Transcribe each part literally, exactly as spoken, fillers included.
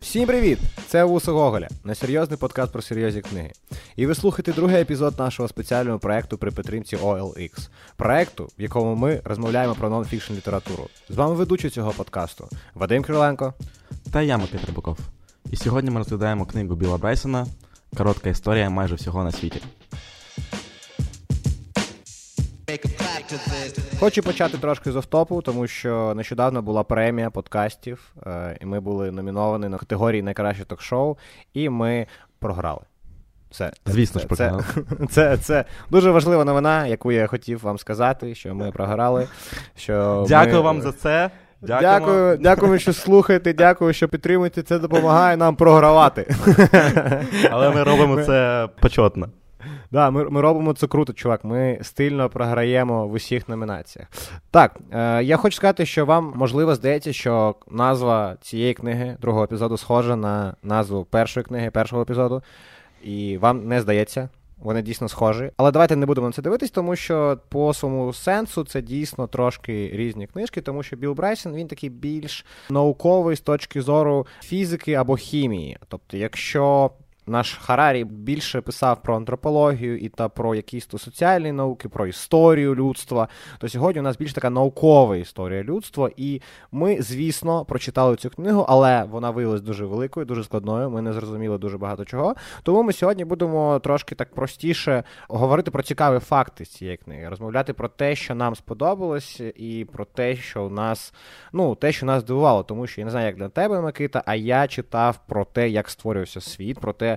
Всім привіт! Це Усоголя, несерйозний подкаст про серйозні книги. І ви слухаєте другий епізод нашого спеціального проєкту при підтримці О Л Ікс. Проєкту, в якому ми розмовляємо про нон-фікшн літературу. З вами ведучий цього подкасту Вадим Криленко та Яма Петробуков. І сьогодні ми розглядаємо книгу Білла Брайсона «Коротка історія майже всього на світі». Хочу почати трошки з офтопу, тому що нещодавно була премія подкастів, і ми були номіновані на категорії «Найкраще ток-шоу», і ми програли. Це, Звісно це, ж, програли. Це, це, це дуже важлива новина, яку я хотів вам сказати, що ми програли. Що Дякую ми... вам за це. Дякуємо. Дякую, дякую, що слухаєте, дякую, що підтримуєте. Це допомагає нам програвати. Але ми робимо це почетно. Да, ми, ми робимо це круто, чувак. Ми стильно програємо в усіх номінаціях. Так, е, я хочу сказати, що вам, можливо, здається, що назва цієї книги, другого епізоду, схожа на назву першої книги, першого епізоду. І вам не здається, вони дійсно схожі. Але давайте не будемо на це дивитись, тому що по своєму сенсу це дійсно трошки різні книжки, тому що Білл Брайсон, він такий більш науковий з точки зору фізики або хімії. Тобто, якщо... Наш Харарі більше писав про антропологію і та про якісь то соціальні науки, про історію людства, то сьогодні у нас більш така наукова історія людства, і ми, звісно, прочитали цю книгу, але вона виявилась дуже великою, дуже складною, ми не зрозуміли дуже багато чого, тому ми сьогодні будемо трошки так простіше говорити про цікаві факти з цієї книги, розмовляти про те, що нам сподобалось, і про те, що у нас, ну, те, що нас здивувало, тому що, я не знаю, як для тебе, Микита, а я читав про те, як створювався світ, про те,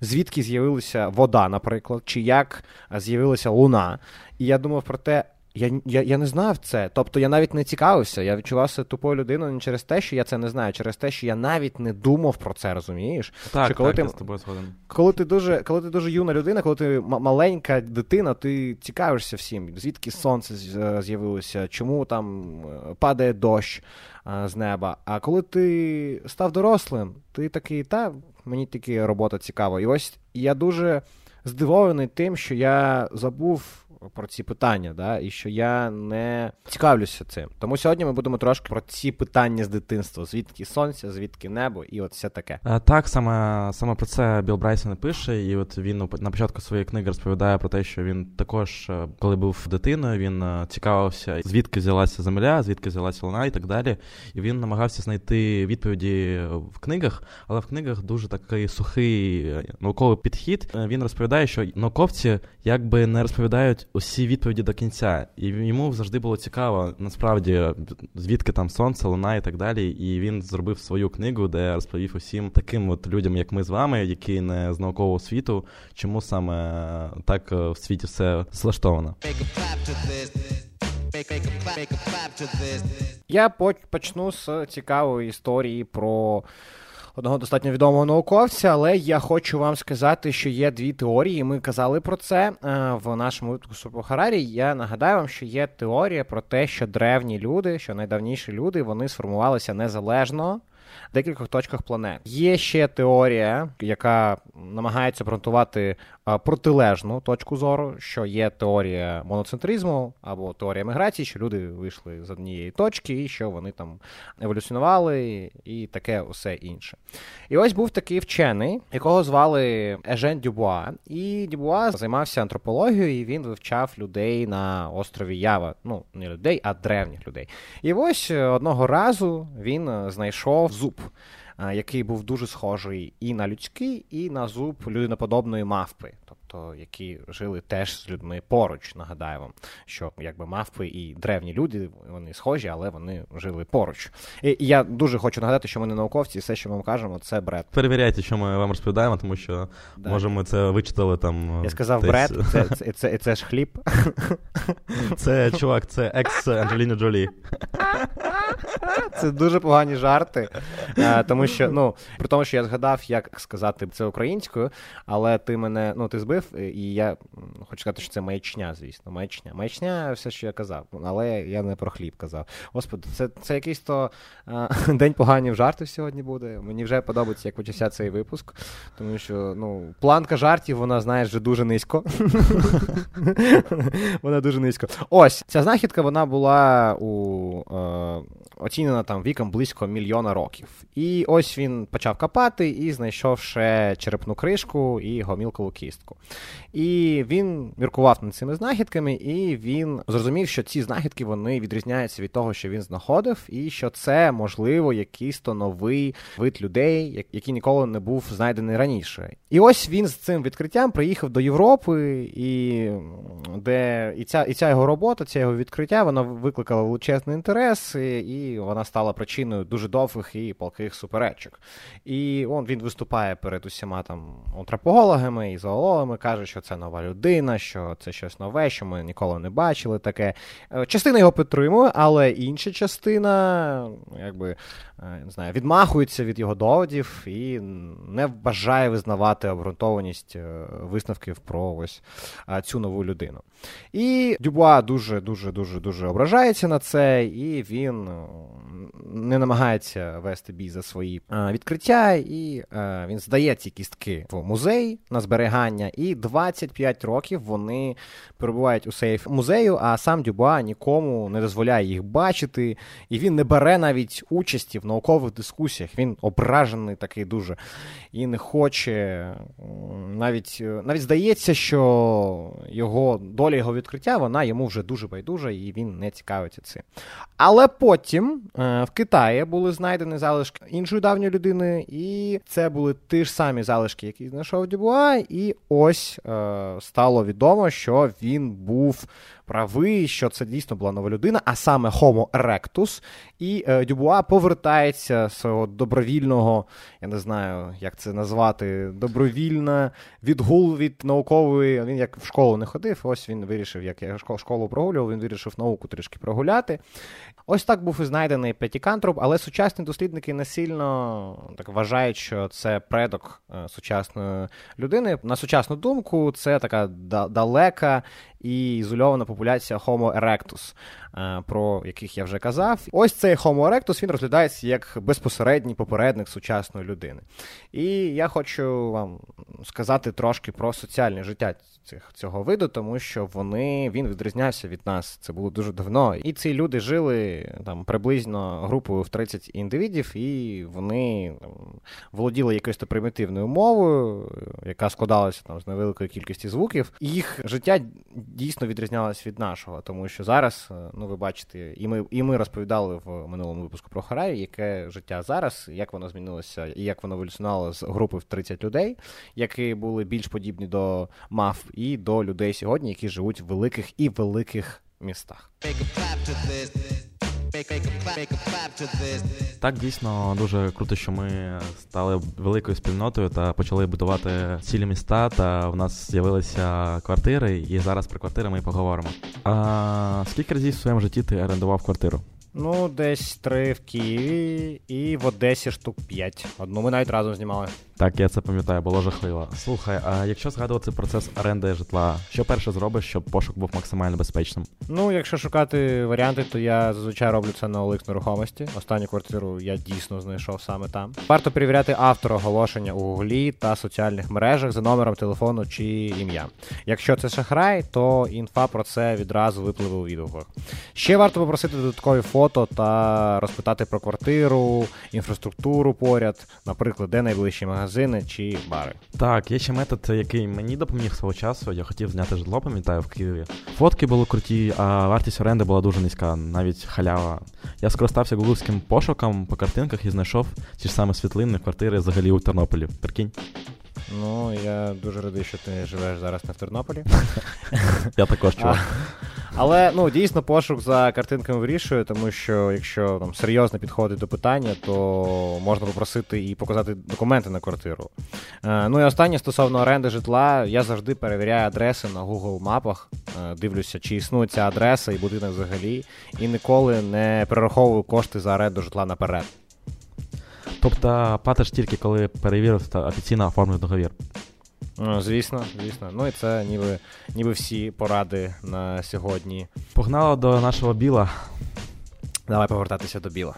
звідки з'явилася вода, наприклад, чи як з'явилася луна. І я думав про те, я, я, я не знав це, тобто я навіть не цікавився, я відчувався тупою людиною не через те, що я це не знаю, а через те, що я навіть не думав про це, розумієш? Так, що коли так, ти, я з тобою згоден. Коли ти, дуже, коли ти дуже юна людина, коли ти м- маленька дитина, ти цікавишся всім, звідки сонце з'явилося, чому там падає дощ а, з неба, а коли ти став дорослим, ти такий, та... Мені тільки робота цікава. І ось я дуже здивований тим, що я забув про ці питання, да? І що я не цікавлюся цим. Тому сьогодні ми будемо трошки про ці питання з дитинства. Звідки сонце, звідки небо і от все таке. А, так, саме, саме про це Білл Брайсон пише. І от він на початку своєї книги розповідає про те, що він також, коли був дитиною, він цікавився, звідки взялася земля, звідки взялася луна і так далі. І він намагався знайти відповіді в книгах, але в книгах дуже такий сухий науковий підхід. Він розповідає, що науковці якби не розповідають усі відповіді до кінця. І йому завжди було цікаво, насправді, звідки там сонце, луна і так далі. І він зробив свою книгу, де розповів усім таким от людям, як ми з вами, які не з наукового світу, чому саме так в світі все злаштовано. Я почну з цікавої історії про... одного достатньо відомого науковця, але я хочу вам сказати, що є дві теорії, ми казали про це в нашому випуску по Харарі. Я нагадаю вам, що є теорія про те, що древні люди, що найдавніші люди, вони сформувалися незалежно в декількох точках планет. Є ще теорія, яка намагається обґрунтувати протилежну точку зору, що є теорія моноцентризму або теорія міграції, що люди вийшли з однієї точки і що вони там еволюціонували і таке усе інше. І ось був такий вчений, якого звали Ежен Дюбуа. І Дюбуа займався антропологією, і він вивчав людей на острові Ява. Ну, не людей, а древніх людей. І ось одного разу він знайшов зуб, який був дуже схожий і на людський, і на зуб людиноподобної мавпи, тобто які жили теж з людьми поруч, нагадаю вам, що якби мавпи і древні люди, вони схожі, але вони жили поруч. І я дуже хочу нагадати, що ми не науковці, і все, що ми вам кажемо, це бред. Перевіряйте, що ми вам розповідаємо, тому що, да, може, ми це вичитали там... Я сказав десь... бред, це, це, це, це ж хліб. Це, чувак, це екс Анджеліна Джолі. Це дуже погані жарти. Тому що, ну, при тому, що я згадав, як сказати це українською, але ти мене, ну, ти збив, і я хочу сказати, що це маячня, звісно, маячня. Маячня, все, що я казав, але я не про хліб казав. Господи, це, це якийсь то день поганих жартів сьогодні буде. Мені вже подобається, як почався цей випуск, тому що, ну, планка жартів, вона, знаєш, вже дуже низько. Вона дуже низько. Ось, ця знахідка, вона була у, е, оцінена там віком близько мільйона років. І ось він почав копати і знайшов ще черепну кришку і гомілкову кістку. І він міркував над цими знахідками, і він зрозумів, що ці знахідки, вони відрізняються від того, що він знаходив, і що це, можливо, якийсь то новий вид людей, який ніколи не був знайдений раніше. І ось він з цим відкриттям приїхав до Європи, і де і ця, і ця його робота, ця його відкриття, вона викликала величезний інтерес, і, і вона стала причиною дуже довгих і палких суперечок. І он, він виступає перед усіма там антропологами і зоологами, каже, що це нова людина, що це щось нове, що ми ніколи не бачили таке. Частина його підтримує, але інша частина, якби, не знаю, відмахується від його доводів і не бажає визнавати обґрунтованість висновків про ось цю нову людину. І Дюбуа дуже-дуже-дуже-дуже ображається на це, і він не намагається вести бій за свої відкриття, і він здає ці кістки в музей на зберігання, і двадцять п'ять років вони перебувають у сейф музею, а сам Дюбуа нікому не дозволяє їх бачити, і він не бере навіть участі в наукових дискусіях, він ображений такий дуже, і не хоче, навіть, навіть здається, що його доля, його відкриття, вона йому вже дуже байдужа, і він не цікавиться цим. Але потім в Китаї були знайдені залишки іншої давньої людини, і це були ті ж самі залишки, які знайшов Дюбуа, і ось е, стало відомо, що він був правий, що це дійсно була нова людина, а саме Homo erectus, і е, Дюбуа повертається з свого добровільного, я не знаю, як це назвати, добровільна відгул від наукової, він як в школу не ходив, ось він вирішив, як я школу прогулював, він вирішив науку трішки прогуляти. Ось так був і знайдений пітекантроп, але сучасні дослідники не сильно так вважають, що це предок сучасної людини. На сучасну думку, це така далека і ізольована популяція Homo erectus, про яких я вже казав. Ось цей Homo erectus, він розглядається як безпосередній попередник сучасної людини. І я хочу вам сказати трошки про соціальне життя цих, цього виду, тому що вони, він відрізнявся від нас, це було дуже давно. І ці люди жили там приблизно групою в тридцять індивідів, і вони там володіли якоюсь примітивною мовою, яка складалася там з невеликої кількості звуків. Їх життя дійсно відрізнялось від нашого, тому що зараз, ну ви бачите, і ми, і ми розповідали в минулому випуску про Харарі, яке життя зараз, як воно змінилося і як воно еволюціонувало з групи в тридцять людей, які були більш подібні до мавп і до людей сьогодні, які живуть в великих і великих містах. Так, дійсно, дуже круто, що ми стали великою спільнотою та почали будувати цілі міста, та в нас з'явилися квартири, і зараз про квартири ми поговоримо. А скільки разів в своєму житті ти орендував квартиру? Ну, десь три в Києві і в Одесі штук п'ять. Одну ми навіть разом знімали. Так, я це пам'ятаю, було жахливо. Слухай, а якщо згадувати процес оренди житла, що перше зробиш, щоб пошук був максимально безпечним? Ну, якщо шукати варіанти, то я зазвичай роблю це на о ел ікс Нерухомості. Останню квартиру я дійсно знайшов саме там. Варто перевіряти автора оголошення у Гуглі та соціальних мережах за номером телефону чи ім'я. Якщо це шахрай, то інфа про це відразу випливе у відгуках. Ще варто попросити додаткові фото та розпитати про квартиру, інфраструктуру поряд, наприклад, де найближчі магазини чи бари. Так, є ще метод, який мені допоміг свого часу. Я хотів зняти житло, пам'ятаю, в Києві. Фотки були круті, а вартість оренди була дуже низька, навіть халява. Я скористався гуглівським пошуком по картинках і знайшов ті ж самі світлини квартири взагалі у Тернополі. Прикинь? Ну, я дуже радий, що ти живеш зараз не в Тернополі. Я також, чувак. Але, ну, дійсно, пошук за картинками вирішує, тому що, якщо там серйозно підходить до питання, то можна попросити і показати документи на квартиру. Е, ну і останнє, стосовно оренди житла, я завжди перевіряю адреси на Google мапах, е, дивлюся, чи існує ця адреса і будинок взагалі, і ніколи не перераховую кошти за оренду житла наперед. Тобто платиш тільки, коли перевірив та офіційно оформив договір? Ну, звісно, звісно. Ну і це ніби, ніби всі поради на сьогодні. Погнали до нашого Біла. Давай повертатися до Біла.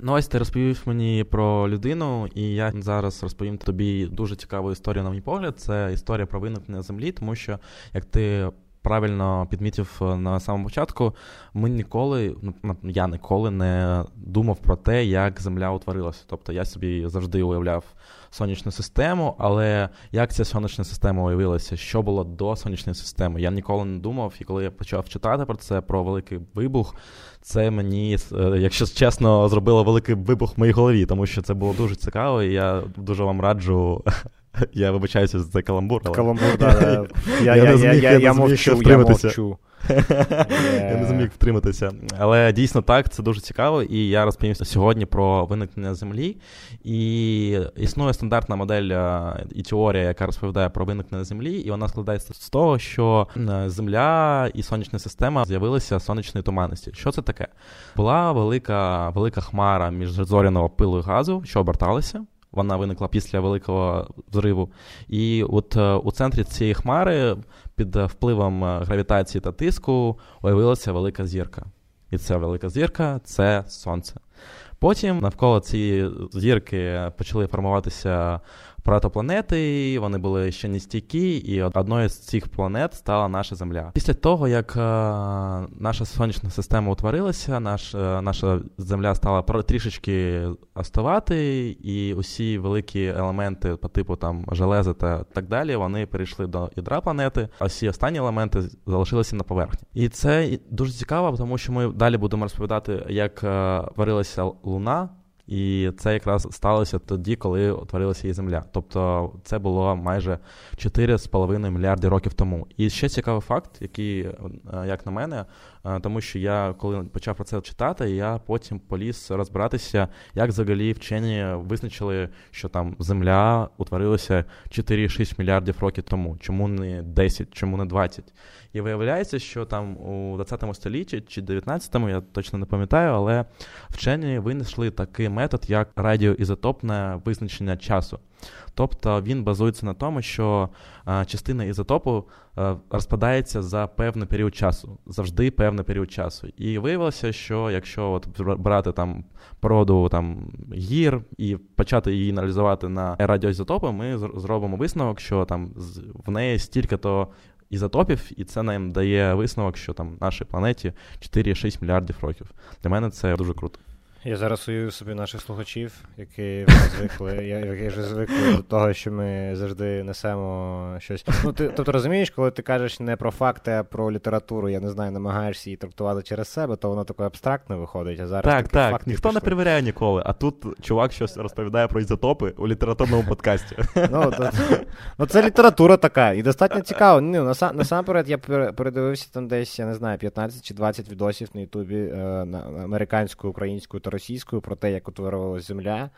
Ну ось ти розповів мені про людину, і я зараз розповім тобі дуже цікаву історію, на мій погляд. Це історія про виникнення Землі, тому що, як ти правильно підмітив на самому початку, ми ніколи, ну, я ніколи не думав про те, як Земля утворилася. Тобто я собі завжди уявляв сонячну систему, але як ця сонячна система уявилася, що було до сонячної системи, я ніколи не думав. І коли я почав читати про це, про великий вибух, це мені, якщо чесно, зробило великий вибух в моїй голові, тому що це було дуже цікаво, і я дуже вам раджу. Я вибачаюся за каламбур, але... Каламбур, так. Да, я, я, я, я, я, я, я мовчу, втриматися. я мовчу. Yeah. Я не зміг втриматися. Але дійсно так, це дуже цікаво, і я розповім сьогодні про виникнення Землі. І існує стандартна модель і теорія, яка розповідає про виникнення Землі, і вона складається з того, що Земля і сонячна система з'явилися з сонячної туманності. Що це таке? Була велика, велика хмара міжзоряного пилу і газу, що оберталася. Вона виникла після великого взриву. І от у центрі цієї хмари під впливом гравітації та тиску з'явилася велика зірка. І ця велика зірка – це Сонце. Потім навколо цієї зірки почали формуватися протопланети, вони були ще нестійкі, і одною з цих планет стала наша Земля. Після того, як наша сонячна система утворилася, наш, наша Земля стала трішечки остувати, і усі великі елементи по типу там железа та так далі, вони перейшли до ядра планети, а всі останні елементи залишилися на поверхні. І це дуже цікаво, тому що ми далі будемо розповідати, як творилася Луна. І це якраз сталося тоді, коли утворилася її Земля. Тобто це було майже чотири з половиною мільярди років тому. І ще цікавий факт, який, як на мене, тому що я, коли почав про це читати, я потім поліз розбиратися, як взагалі вчені визначили, що там Земля утворилася чотири цілих шість мільярдів років тому. Чому не десять, чому не двадцять? І виявляється, що там у двадцятому столітті чи дев'ятнадцятому, я точно не пам'ятаю, але вчені винайшли такий метод, як радіоізотопне визначення часу. Тобто він базується на тому, що а, частина ізотопу а, розпадається за певний період часу, завжди певний період часу. І виявилося, що якщо от брати там породу там гір і почати її аналізувати на радіоізотопи, ми зробимо висновок, що там в неї стільки-то ізотопів, і це нам дає висновок, що там нашій планеті чотири цілих шість мільярдів років. Для мене це дуже круто. Я зараз уявив собі наших слухачів, які вже звикли, які вже звикли до того, що ми завжди несемо щось. Ну, ти, тобто розумієш, коли ти кажеш не про факти, а про літературу, я не знаю, намагаєшся її трактувати через себе, то воно таке абстрактне виходить, а зараз так, так, факти ніхто пішли. Не перевіряє ніколи, а тут чувак щось розповідає про ізотопи у літературному подкасті. Ну, то, ну це література така, і достатньо цікаво. Ну, насам, насамперед я передивився там десь, я не знаю, п'ятнадцять чи двадцять відосів на Ютубі на американську, українську російською про те, як утворилася Земля.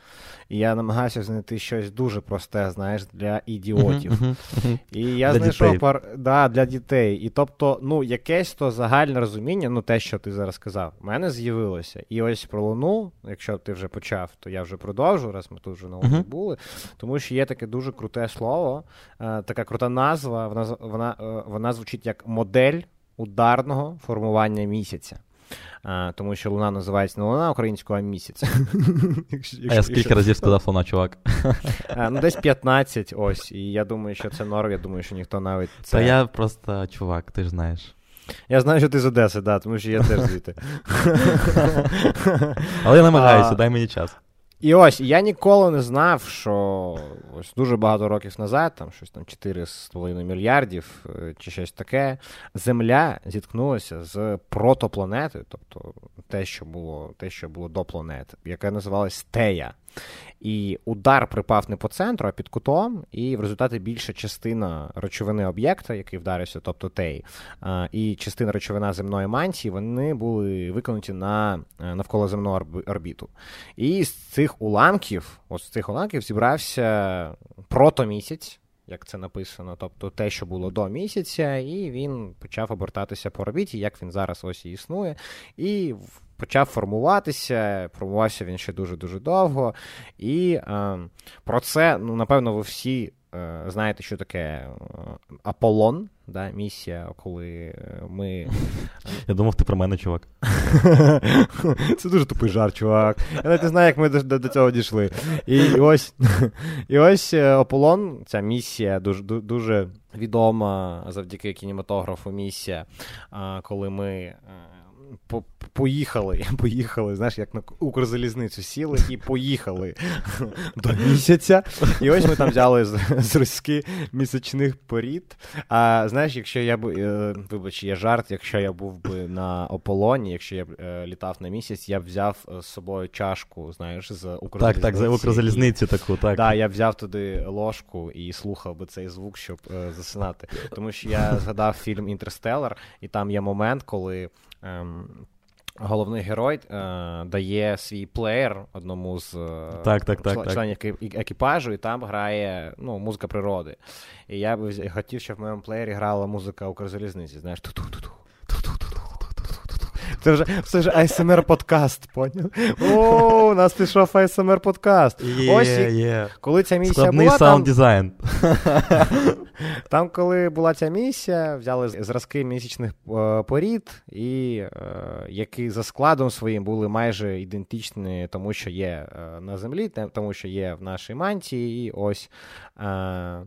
І я намагався знайти щось дуже просте, знаєш, для ідіотів. Uh-huh, uh-huh, uh-huh. І я для знайшов пар... да, для дітей. І тобто, ну, якесь то загальне розуміння, ну, те, що ти зараз сказав, в мене з'явилося. І ось про Луну, якщо ти вже почав, то я вже продовжу, раз ми тут вже на уроці uh-huh. були, тому що є таке дуже круте слово, така крута назва, вона, вона, вона звучить як модель ударного формування місяця. А, тому що Луна називається не Луна українською, а Місяць. А я скільки разів сказав Луна, чувак? А, ну, десь п'ятнадцять, ось. І я думаю, що це норм, я думаю, що ніхто навіть це... Та я просто, чувак, ти ж знаєш. Я знаю, що ти з Одеси, да, тому що я теж звідти. Але я намагаюся, а... дай мені час. І ось, я ніколи не знав, що ось дуже багато років назад, там щось там чотири з половиною мільярдів чи щось таке, Земля зіткнулася з протопланетою, тобто те, що було, те, що було до планети, яке називалось Тея. І удар припав не по центру, а під кутом, і в результаті більша частина речовини об'єкта, який вдарився, тобто Теї, і частина речовина земної мантії, вони були викинуті на навколоземну орбіту. І з цих уламків, ось з цих уламків зібрався протомісяць, як це написано, тобто те, що було до місяця, і він почав обертатися по орбіті, як він зараз ось і існує, і почав формуватися, формувався він ще дуже-дуже довго, і е, про це, ну, напевно, ви всі е, знаєте, що таке Аполлон, да, місія, коли ми... Я думав, ти про мене, чувак. Це дуже тупий жарт, чувак. Я не знаю, як ми до, до цього дійшли. І, і, ось, і ось Аполлон, ця місія дуже... дуже відома завдяки кінематографу місія, коли ми поїхали, поїхали, знаєш, як на Укрзалізницю сіли і поїхали до місяця. І ось ми там взяли зразки місячних порід. А знаєш, якщо я б, вибач, є жарт, якщо я був би на Аполлоні, якщо я б літав на місяць, я б взяв з собою чашку, знаєш, з Укрзалізниці. Так, так, за Укрзалізниці таку, так. Так, я взяв туди ложку і слухав би цей звук, щоб засинати. Тому що я згадав фільм «Інтерстеллар», і там є момент, коли ем, головний герой е, дає свій плеєр одному з е, так, так, так, член, членів екіпажу, і там грає, ну, музика природи. І я б хотів, щоб в моєму плеєрі грала музика Укрзалізниці, знаєш, ту-ту-ту-ту. Це вже, це вже ей ес ем ар-подкаст, поняв? О, у нас пішов ей ес ем ар-подкаст. Yeah, Ось, yeah. Коли ця місія Складний була... Складний саунд-дизайн. Там, там, коли була ця місія, взяли зразки місячних е, порід, і, е, які за складом своїм були майже ідентичні тому, що є е, на Землі, тому, що є в нашій мантії, і ось... Е,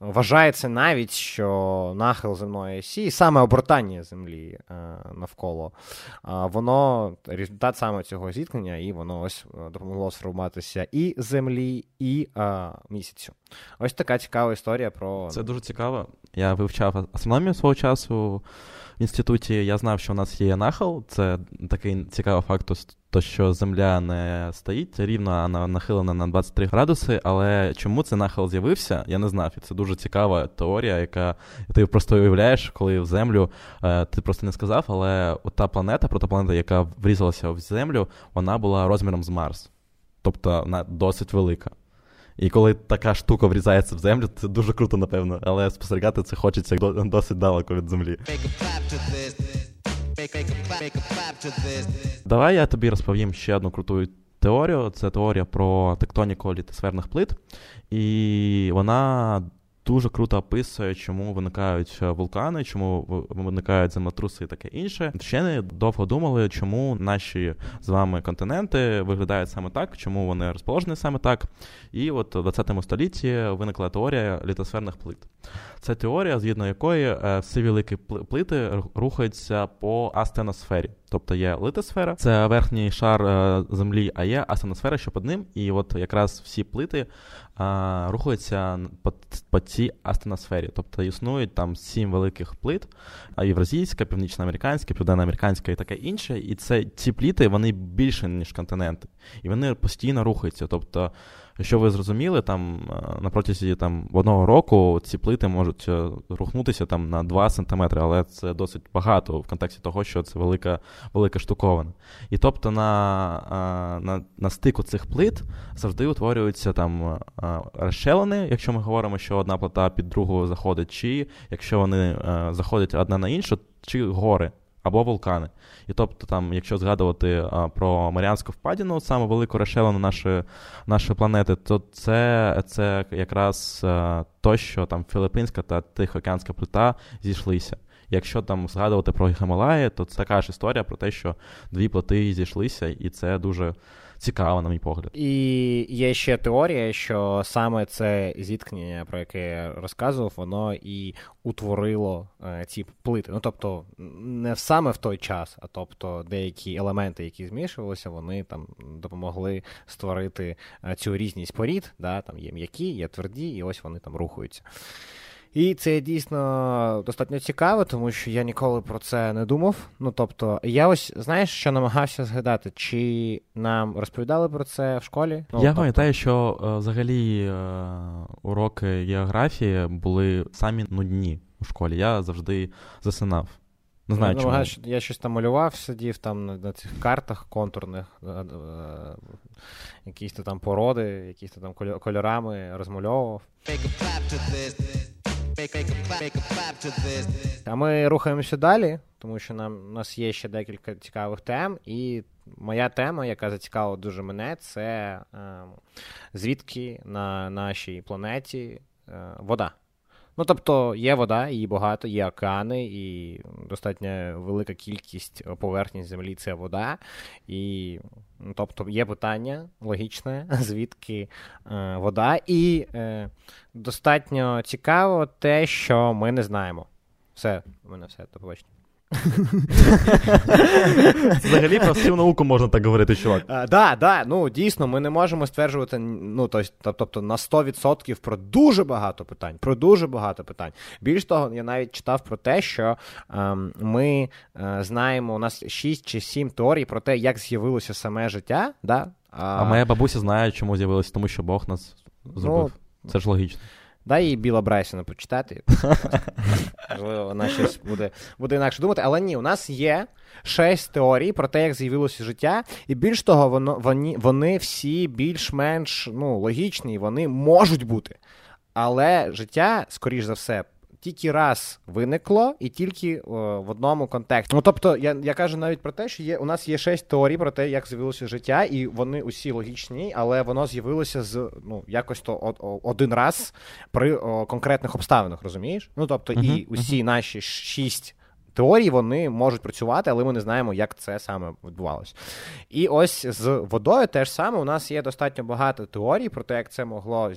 Вважається навіть, що нахил земної осі, і саме обертання Землі е, навколо, е, воно результат саме цього зіткнення, і воно ось допомогло сформуватися і Землі, і е, місяцю. Ось така цікава історія про... Це дуже цікаво. Я вивчав астрономію свого часу в інституті. Я знав, що у нас є нахил. Це такий цікавий факт, то, що Земля не стоїть рівно, вона нахилена на двадцять три градуси, але чому цей нахил з'явився, я не знав. І це дуже цікава теорія, яка ти просто уявляєш, коли в Землю, ти просто не сказав, але та планета, протопланета, яка врізалася в Землю, вона була розміром з Марс. Тобто вона досить велика. І коли така штука врізається в землю, це дуже круто, напевно. Але спостерігати це хочеться досить далеко від землі. Давай я тобі розповім ще одну круту теорію. Це теорія про тектоніку літосферних плит. І вона дуже круто описує, чому виникають вулкани, чому виникають землетруси і таке інше. Вчені довго думали, чому наші з вами континенти виглядають саме так, чому вони розположені саме так. І от в двадцятому столітті виникла теорія літосферних плит. Це теорія, згідно якої всі великі плити рухаються по астеносфері. Тобто є литосфера, це верхній шар Землі, а є астеносфера, що під ним. І от якраз всі плити а, рухаються по, по цій астеносфері. Тобто існують там сім великих плит, євразійська, північноамериканська, південноамериканська і таке інше. І це ці плити, вони більше, ніж континенти. І вони постійно рухаються. Тобто, що ви зрозуміли, там на протязі там одного року ці плити можуть рухнутися там на два сантиметри, але це досить багато в контексті того, що це велика, велика штуковина. І тобто на, на, на стику цих плит завжди утворюються там розщелини, якщо ми говоримо, що одна плита під другу заходить, чи якщо вони заходять одна на іншу, чи гори або вулкани. І тобто там, якщо згадувати а, про Маріанську впадину, саме велику розщелину нашої, нашої планети, то це, це якраз а, то, що там Філіппінська та Тихоокеанська плита зійшлися. Якщо там згадувати про Гімалаї, то це така ж історія про те, що дві плити зійшлися, і це дуже цікаво, на мій погляд. І є ще теорія, що саме це зіткнення, про яке я розказував, воно і утворило е, ці плити. Ну, тобто, не саме в той час, а тобто деякі елементи, які змішувалися, вони там допомогли створити е, цю різність порід, да? Там є м'які, є тверді, і ось вони там рухаються. І це дійсно достатньо цікаво, тому що я ніколи про це не думав. Ну, тобто, я ось, знаєш, що намагався згадати? Чи нам розповідали про це в школі? Ну, я пам'ятаю, тобто... що взагалі уроки географії були самі нудні у школі. Я завжди засинав. Не знаю, ну, чому. Намагаюся, я щось там малював, сидів там на, на цих картах контурних, якісь-то там породи, якісь-то там кольорами розмальовував. А ми рухаємося далі, тому що нам, у нас є ще декілька цікавих тем, і моя тема, яка зацікавила дуже мене, це е, звідки на нашій планеті е, вода. Ну, тобто, є вода, її багато, є океани, і достатньо велика кількість поверхні Землі – це вода. І, ну, тобто, є питання логічне, звідки е, вода. І е, достатньо цікаво те, що ми не знаємо. Все, у мене все, то побачите. Взагалі про всю науку можна так говорити, чувак. Так, да, да, ну дійсно, ми не можемо стверджувати, ну, тобто на сто відсотків про дуже багато питань, про дуже багато питань. Більш того, я навіть читав про те, що ем, ми е, знаємо, у нас шість чи сім теорій про те, як з'явилося саме життя, да? А, а моя бабуся знає, чому з'явилося, тому що Бог нас зробив. Ну, це ж логічно. Дай їй Білла Брайсона почитати. Можливо, вона щось буде, буде інакше думати. Але ні, у нас є шість теорій про те, як з'явилося життя. І більш того, воно, вони, вони всі більш-менш, ну, логічні, вони можуть бути. Але життя, скоріш за все, тільки раз виникло і тільки о, в одному контексті. Ну, тобто, я, я кажу навіть про те, що є, у нас є шість теорій про те, як з'явилося життя, і вони усі логічні, але воно з'явилося з, ну, якось то од, один раз при о, конкретних обставинах, розумієш? Ну, тобто, uh-huh, і усі uh-huh. наші шість теорії, вони можуть працювати, але ми не знаємо, як це саме відбувалося. І ось з водою теж саме, у нас є достатньо багато теорій про те, як це могло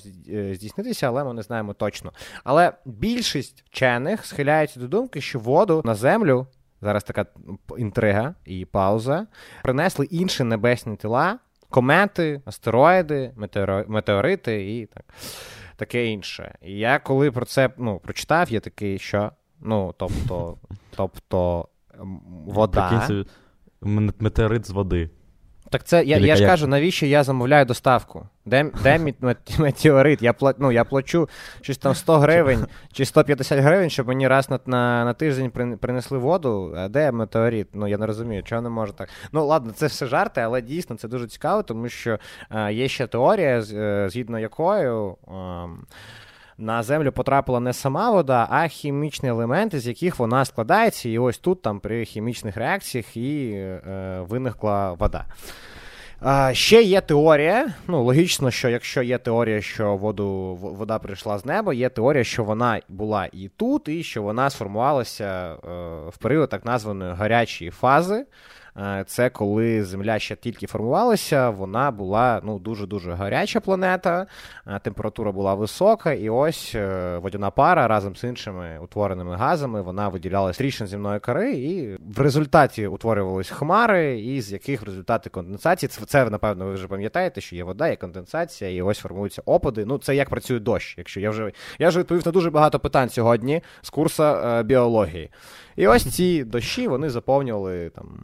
здійснитися, але ми не знаємо точно. Але більшість вчених схиляються до думки, що воду на Землю, зараз така інтрига і пауза, принесли інші небесні тіла, комети, астероїди, метеорити і так, таке інше. І я коли про це, ну, прочитав, я такий, що... Ну, тобто, тобто вода. Метеорит з води. Так це, я, я ж кажу, навіщо я замовляю доставку? Де, де метеорит? Я, плат, ну, я плачу щось там сто гривень чи сто п'ятдесят гривень, щоб мені раз на, на, на тиждень принесли воду. А де метеорит? Ну, я не розумію, чого не може так. Ну, ладно, це все жарти, але дійсно це дуже цікаво, тому що е, є ще теорія, згідно якою... Е, на Землю потрапила не сама вода, а хімічні елементи, з яких вона складається, і ось тут там при хімічних реакціях і е, виникла вода. Е, ще є теорія, ну логічно, що якщо є теорія, що воду, вода прийшла з неба, є теорія, що вона була і тут, і що вона сформувалася е, в період так названої гарячої фази. Це коли Земля ще тільки формувалася, вона була, ну, дуже-дуже гаряча планета, температура була висока, і ось водяна пара разом з іншими утвореними газами, вона виділялася річно земної кори, і в результаті утворювались хмари, із яких в результаті конденсації, це, це, напевно, ви вже пам'ятаєте, що є вода, є конденсація, і ось формуються опади. Ну, це як працює дощ, якщо я вже, я вже відповів на дуже багато питань сьогодні з курсу е, біології. І ось ці дощі, вони заповнювали там...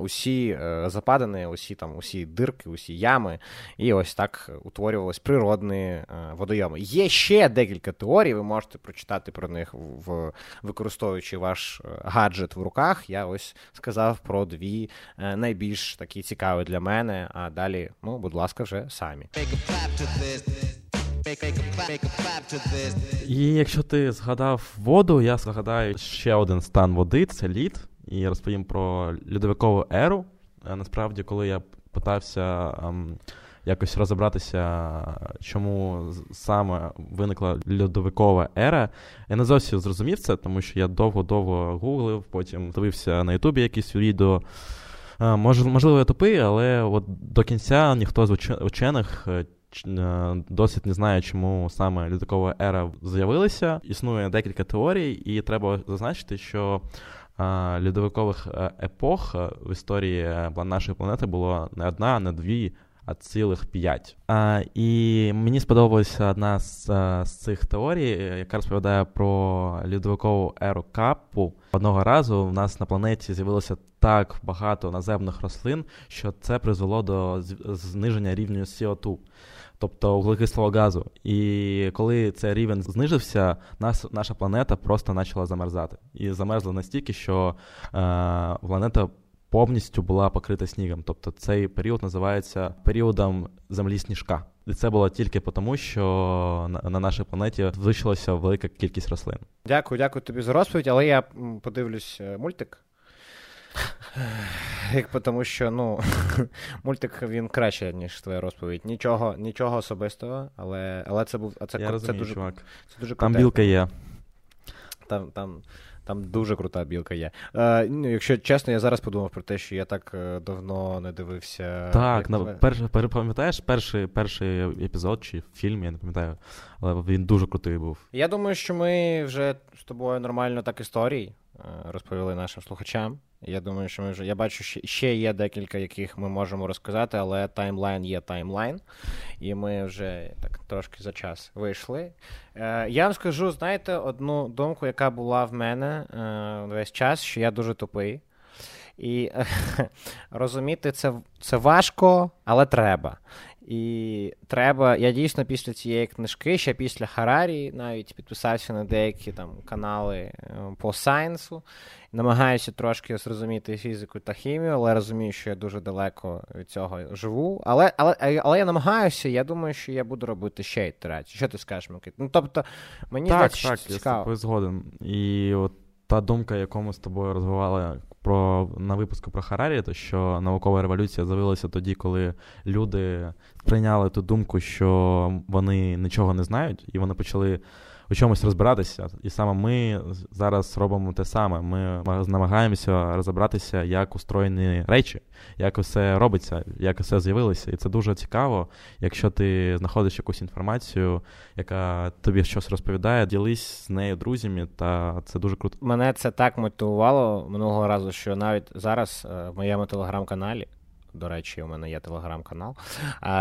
усі западини, усі там, усі дирки, усі ями, і ось так утворювалися природні водойоми. Є ще декілька теорій, ви можете прочитати про них, в, використовуючи ваш гаджет в руках. Я ось сказав про дві найбільш такі цікаві для мене, а далі, ну, будь ласка, вже самі. І якщо ти згадав воду, я згадаю ще один стан води, це лід. І розповім про льодовикову еру. Насправді, коли я питався ем, якось розібратися, чому саме виникла льодовикова ера, я не зовсім зрозумів це, тому що я довго-довго гуглив, потім дивився на Ютубі якісь відео. Ем, можливо, я тупий, але от до кінця ніхто з учених досить не знає, чому саме льодовикова ера з'явилася. Існує декілька теорій, і треба зазначити, що льодовикових епох в історії нашої планети було не одна, не дві, а цілих п'ять. А, і мені сподобалася одна з, а, з цих теорій, яка розповідає про льодовикову еру Капу. Одного разу в нас на планеті з'явилося так багато наземних рослин, що це призвело до зниження рівня сі о два, тобто вуглекислого газу. І коли цей рівень знижився, нас, наша планета просто почала замерзати. І замерзла настільки, що а, планета повністю була покрита снігом. Тобто цей період називається періодом землі сніжка. І це було тільки тому, що на, на нашій планеті звищилася велика кількість рослин. Дякую, дякую тобі за розповідь, але я подивлюсь мультик. Тому що, ну, мультик, він краще, ніж твоя розповідь. Нічого, нічого особистого, але, але це був... Це, я це, розумію, це дуже, чувак. Це дуже там білка є. Там... там... Там дуже крута білка є. Е, ну, якщо чесно, я зараз подумав про те, що я так давно не дивився. Так, на перше пам'ятаєш перший перший епізод чи фільм, я не пам'ятаю, але він дуже крутий був. Я думаю, що ми вже з тобою нормально так історій розповіли нашим слухачам. Я думаю, що ми вже, я бачу, ще, ще є декілька, яких ми можемо розказати, але таймлайн є таймлайн, і ми вже так трошки за час вийшли. Е, я вам скажу, знаєте, одну думку, яка була в мене е, весь час, що я дуже тупий, і е, розуміти це, це важко, але треба. І треба, я дійсно після цієї книжки, ще після Харарі навіть підписався на деякі там канали по сайенсу, намагаюся трошки зрозуміти фізику та хімію, але розумію, що я дуже далеко від цього живу, але, але, але я намагаюся, я думаю, що я буду робити ще ітерацію. Що ти скажеш, Микит? Ну, тобто, мені так, здається, так, що це цікаво. Так, так, я згоден. І от та думка, яку ми з тобою розвивали про, на випуску про Харарі, то що наукова революція з'явилася тоді, коли люди прийняли ту думку, що вони нічого не знають, і вони почали у чомусь розбиратися. І саме ми зараз робимо те саме. Ми намагаємося розібратися, як устроєні речі, як усе робиться, як усе з'явилося. І це дуже цікаво, якщо ти знаходиш якусь інформацію, яка тобі щось розповідає, ділись з нею друзями, та це дуже круто. Мене це так мотивувало минулого разу, що навіть зараз в моєму телеграм-каналі, до речі, у мене є телеграм-канал,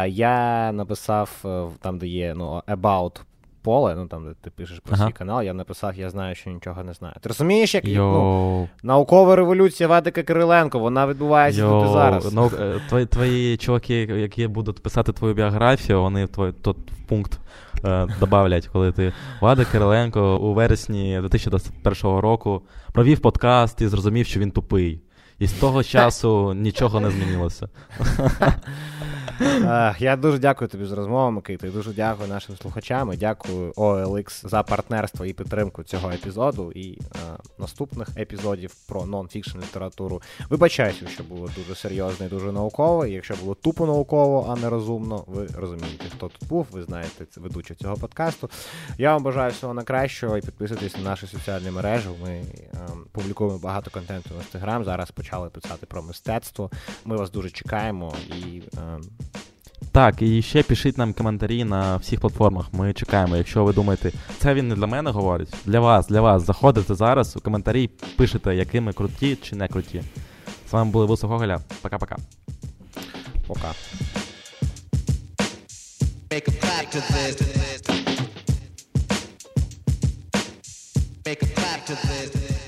я написав там, де є, ну, about поле, ну там, де ти пишеш про ага. свій канал, я написав, я знаю, що нічого не знаю. Ти розумієш, як ну, наукова революція Вадика Криленко, вона відбувається Йо. тут і зараз. Ну, твої, твої чуваки, які будуть писати твою біографію, вони твій тот пункт е, добавлять, коли ти Вадик Криленко у вересні дві тисячі двадцять першого року провів подкаст і зрозумів, що він тупий. І з того часу нічого не змінилося. Я дуже дякую тобі за розмову, Микита, і дуже дякую нашим слухачам, і дякую о ел ікс за партнерство і підтримку цього епізоду і е, наступних епізодів про нон-фікшн літературу. Вибачаюся, що було дуже серйозно і дуже науково, і якщо було тупо науково, а не розумно, ви розумієте, хто тут був, ви знаєте ведучого цього подкасту. Я вам бажаю всього найкращого і підписуйтесь на наші соціальні мережі, ми е, публікуємо багато контенту в Instagram, зараз почали писати про мистецтво, ми вас дуже чекаємо і... Е, Так, і ще пишіть нам коментарі на всіх платформах, ми чекаємо, якщо ви думаєте, це він не для мене говорить, для вас, для вас, заходите зараз у коментарі, пишете, якими круті чи не круті. З вами були Усоголя, пока-пока. Пока. Пока.